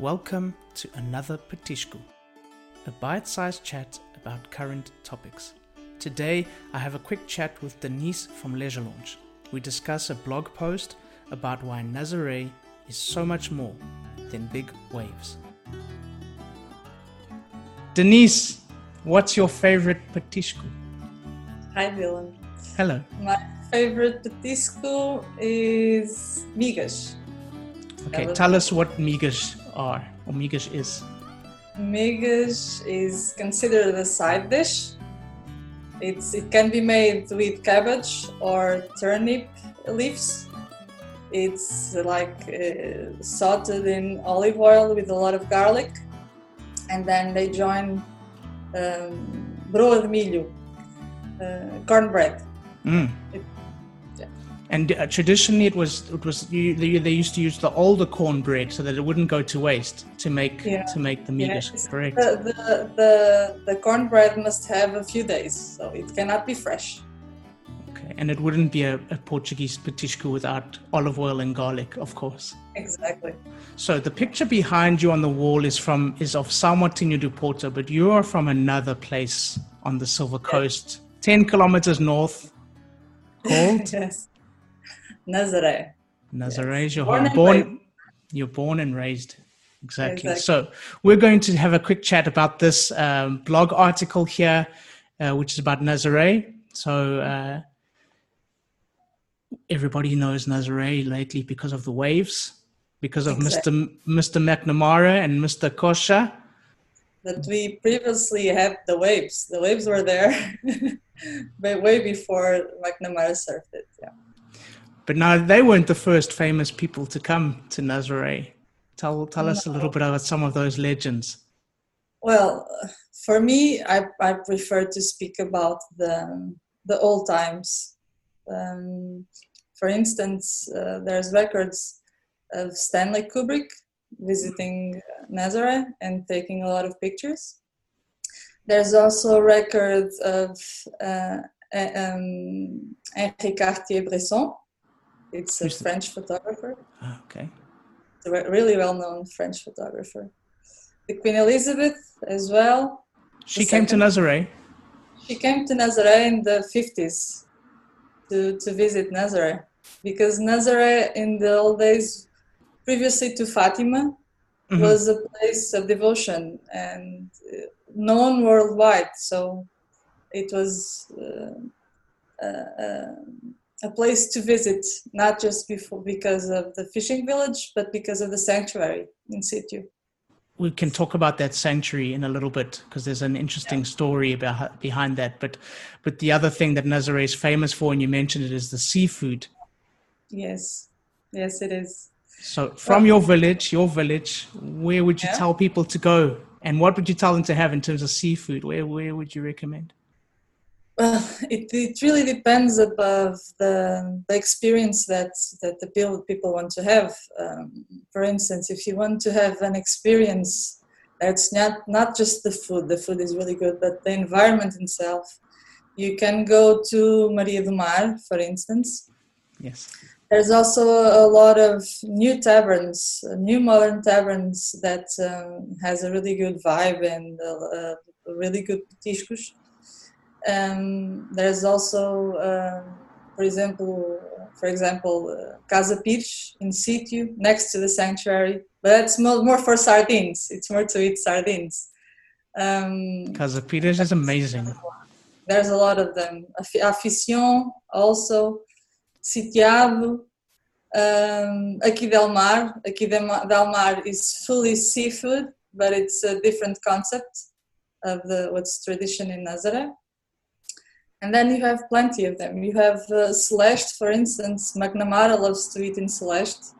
Welcome to another Petisco, a bite-sized chat about current topics. Today I have a quick chat with Denise from Leisure Launch. We discuss a blog post about why Nazaré is so much more than big waves. Denise, what's your favorite Petisco? Hi, Dylan. Hello. My favorite Petisco is Migas. Okay, tell us what Migas are, or Migas is. Migas is considered a side dish. It can be made with cabbage or turnip leaves. It's like sauteed in olive oil with a lot of garlic, and then they join broa de milho, cornbread. Mm. And traditionally, they used to use the older cornbread so that it wouldn't go to waste to make the migas. Yeah. Correct. The cornbread must have a few days, so it cannot be fresh. Okay, and it wouldn't be a Portuguese petisco without olive oil and garlic, of course. Exactly. So the picture behind you on the wall is of São Martinho do Porto, but you are from another place on the Silver Coast, 10 kilometers north, called. Yes. Nazaré. Nazaré is your home. You're born and raised. Exactly. So we're going to have a quick chat about this blog article here, which is about Nazaré. So everybody knows Nazaré lately because of the waves, because of Mr. McNamara and Mr. Kosha. That we previously had the waves. The waves were there but way before McNamara surfed it. Yeah. But no, they weren't the first famous people to come to Nazaré. Tell us a little bit about some of those legends. Well, for me, I prefer to speak about the old times. For instance, there's records of Stanley Kubrick visiting Nazaré and taking a lot of pictures. There's also records of Henri Cartier-Bresson. It's a French photographer. Okay. It's a really well-known French photographer. The Queen Elizabeth as well. She came to Nazaré in the 50s to visit Nazaré. Because Nazaré in the old days, previously to Fatima, mm-hmm. was a place of devotion and known worldwide. So it was... a place to visit, not just because of the fishing village, but because of the sanctuary in situ. We can talk about that sanctuary in a little bit because there's an interesting story behind that. But the other thing that Nazaré is famous for, and you mentioned it, is the seafood. Yes, it is. So from your village, where would you tell people to go? And what would you tell them to have in terms of seafood? Where would you recommend? Well, it really depends above the experience that the people want to have. For instance, if you want to have an experience that's not just the food is really good, but the environment itself, you can go to Maria do Mar, for instance. Yes. There's also a lot of new modern taverns that has a really good vibe and really good petiscos. There's also, for example, Casa Pires in situ next to the sanctuary, but that's more for sardines. It's more to eat sardines. Casa Pires is amazing. There's a lot of them. Aficion also, Sitiado, Aqui del Mar. Aqui del Mar is fully seafood, but it's a different concept of what's tradition in Nazaré. And then you have plenty of them. You have Celeste, for instance. McNamara loves to eat in Celeste.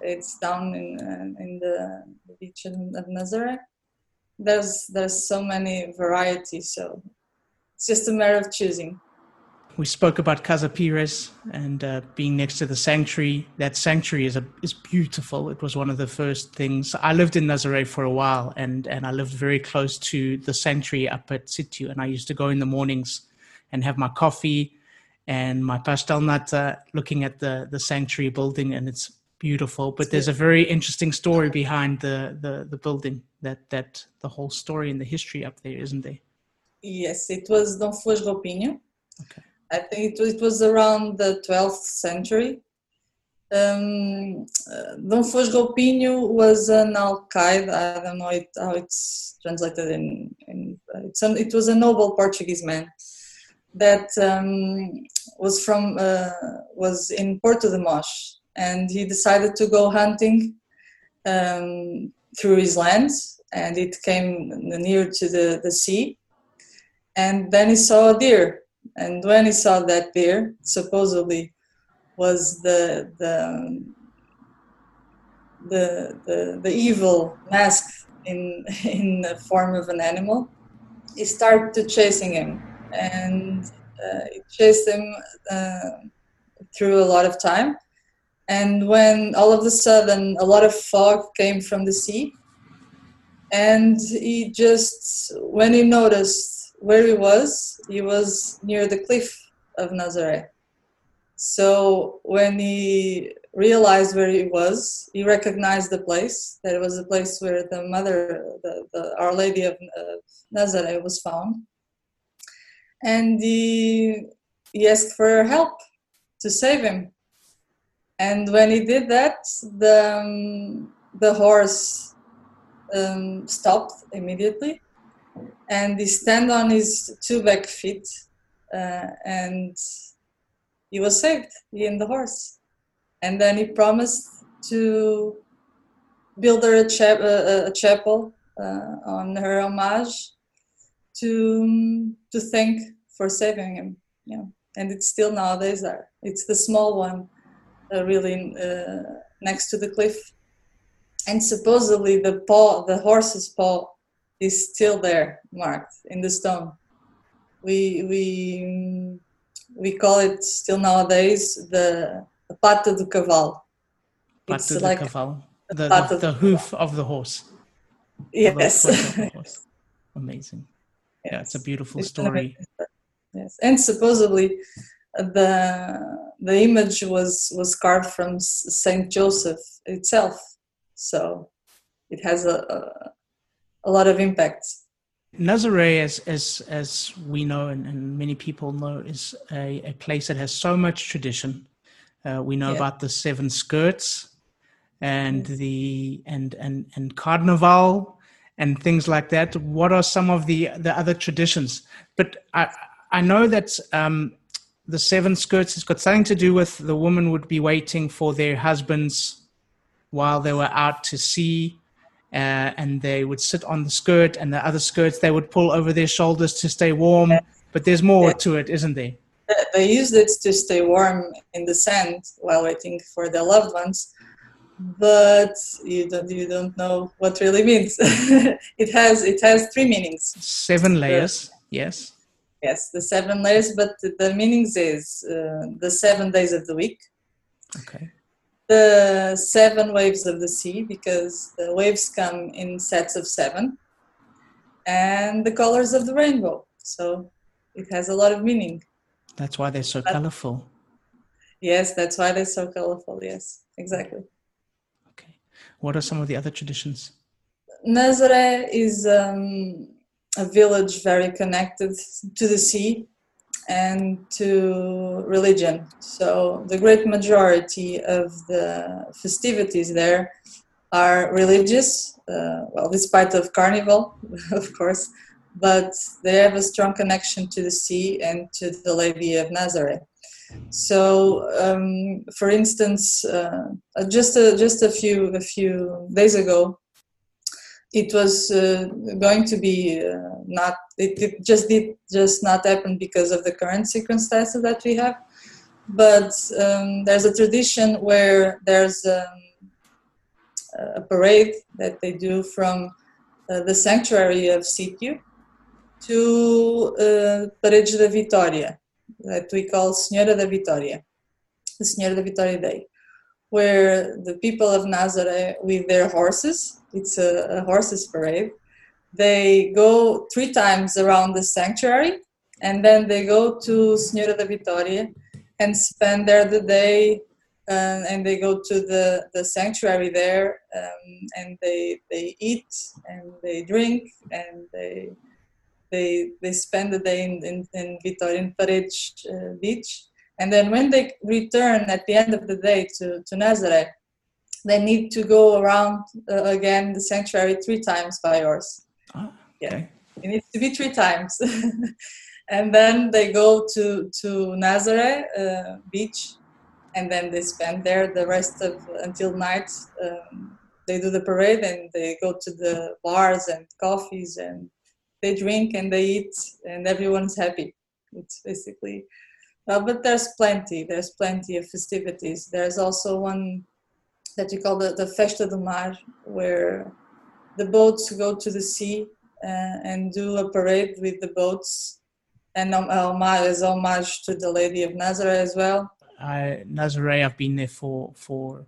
It's down in the beach of Nazaré. There's so many varieties, so it's just a matter of choosing. We spoke about Casa Pires and being next to the sanctuary. That sanctuary is beautiful. It was one of the first things. I lived in Nazaré for a while, and I lived very close to the sanctuary up at Situ, and I used to go in the mornings and have my coffee and my pastel nata looking at the sanctuary building, and it's beautiful, but there's a very interesting story behind the building, that the whole story and the history up there, isn't there? Yes, it was Dom Fuas Roupinho. Okay. I think it was around the 12th century. Dom Fuas Roupinho was an alcaide. I don't know how it's translated it was a noble Portuguese man that was in Porto de Mós, and he decided to go hunting through his lands, and it came near to the sea, and then he saw a deer, and when he saw that deer, supposedly was the evil mask in the form of an animal. He started to chasing him, and it chased him through a lot of time. And when all of a sudden a lot of fog came from the sea, and he just, when he noticed where he was near the cliff of Nazaré. So when he realized where he was, he recognized the place. That it was the place where the mother, Our Lady of Nazaré was found. And he asked for her help to save him. And when he did that, the horse stopped immediately, and he stand on his two back feet, and he was saved, he and the horse. And then he promised to build her a chapel on her homage to thank for saving him. Yeah, and it's still nowadays there. It's the small one. Really next to the cliff, and supposedly the horse's paw is still there, marked in the stone. We call it still nowadays the pata do cavalo. Pata do cavalo, the hoof of the horse. Yes. The horse. Amazing. Yes. Yeah, it's a beautiful story. Yes, and supposedly the image was carved from Saint Joseph itself, so it has a lot of impact. Nazaré, as we know and many people know, is a place that has so much tradition. We know about the seven skirts and the and carnival and things like that. What are some of the other traditions? But I know that. The seven skirts has got something to do with the woman would be waiting for their husbands while they were out to sea, and they would sit on the skirt, and the other skirts they would pull over their shoulders to stay warm. But there's more to it, isn't there? They used it to stay warm in the sand while waiting for their loved ones, but you don't know what really means. It has three meanings. Seven layers, yes. Yes, the 7 layers, but the meanings is the 7 days of the week. Okay. The 7 waves of the sea, because the waves come in sets of 7. And the colors of the rainbow. So it has a lot of meaning. That's why they're so colorful. Yes, that's why they're so colorful. Yes, exactly. Okay. What are some of the other traditions? Nazaré is... a village very connected to the sea and to religion. So the great majority of the festivities there are religious, despite of carnival, of course, but they have a strong connection to the sea and to the Lady of Nazaré. So, for instance, just a few days ago, it was going to be not. It just not happen because of the current circumstances that we have. But there's a tradition where there's a parade that they do from the sanctuary of Sitiado to Paraiso da Vitória, that we call Senhora da Vitória, the Senhora da Vitória Day, where the people of Nazaré with their horses. It's a horses parade. They go 3 times around the sanctuary, and then they go to Senhora da Vitória and spend there the day and they go to the sanctuary there, and they eat and they drink and they spend the day in Vitória, in Paredes beach. And then when they return at the end of the day to Nazaré, they need to go around again the sanctuary 3 times by horse. Oh, okay. Yeah, it needs to be 3 times. And then they go to Nazaré beach, and then they spend there the rest of until night. They do the parade and they go to the bars and coffees and they drink and they eat and everyone's happy. It's basically, but there's plenty of festivities. There's also one that you call the Festa do Mar, where the boats go to the sea and do a parade with the boats. And homage to the Lady of Nazaré as well. Nazaré, I've been there for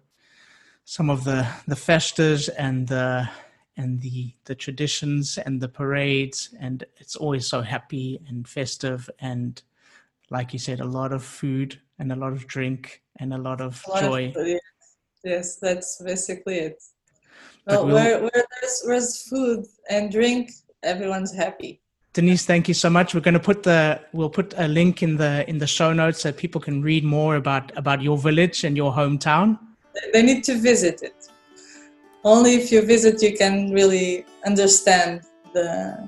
some of the festas and the traditions and the parades, and it's always so happy and festive, and like you said, a lot of food and a lot of drink and a lot of joy. Yes, that's basically it. Well, where there's food and drink, everyone's happy. Denise, thank you so much. We're going to we'll put a link in the show notes so people can read more about your village and your hometown. They need to visit it. Only if you visit, you can really understand the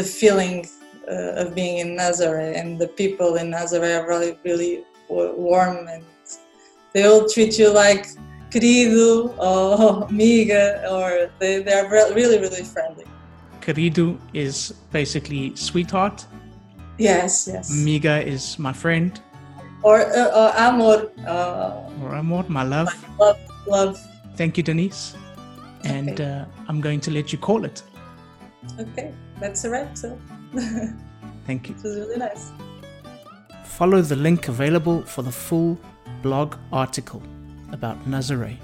feeling of being in Nazaré, and the people in Nazaré are really, really warm, and they all treat you like querido or amiga, or they're really, really friendly. Querido is basically sweetheart. Yes. Amiga is my friend. Or amor. Or amor, my love. Love. Thank you, Denise. And okay. I'm going to let you call it. Okay, that's a wrap. So. Thank you. It was really nice. Follow the link available for the full blog article about Nazaré.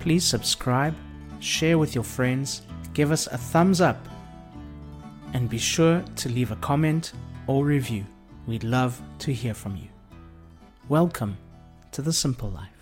Please subscribe, share with your friends, give us a thumbs up, and be sure to leave a comment or review. We'd love to hear from you. Welcome to The Simple Life.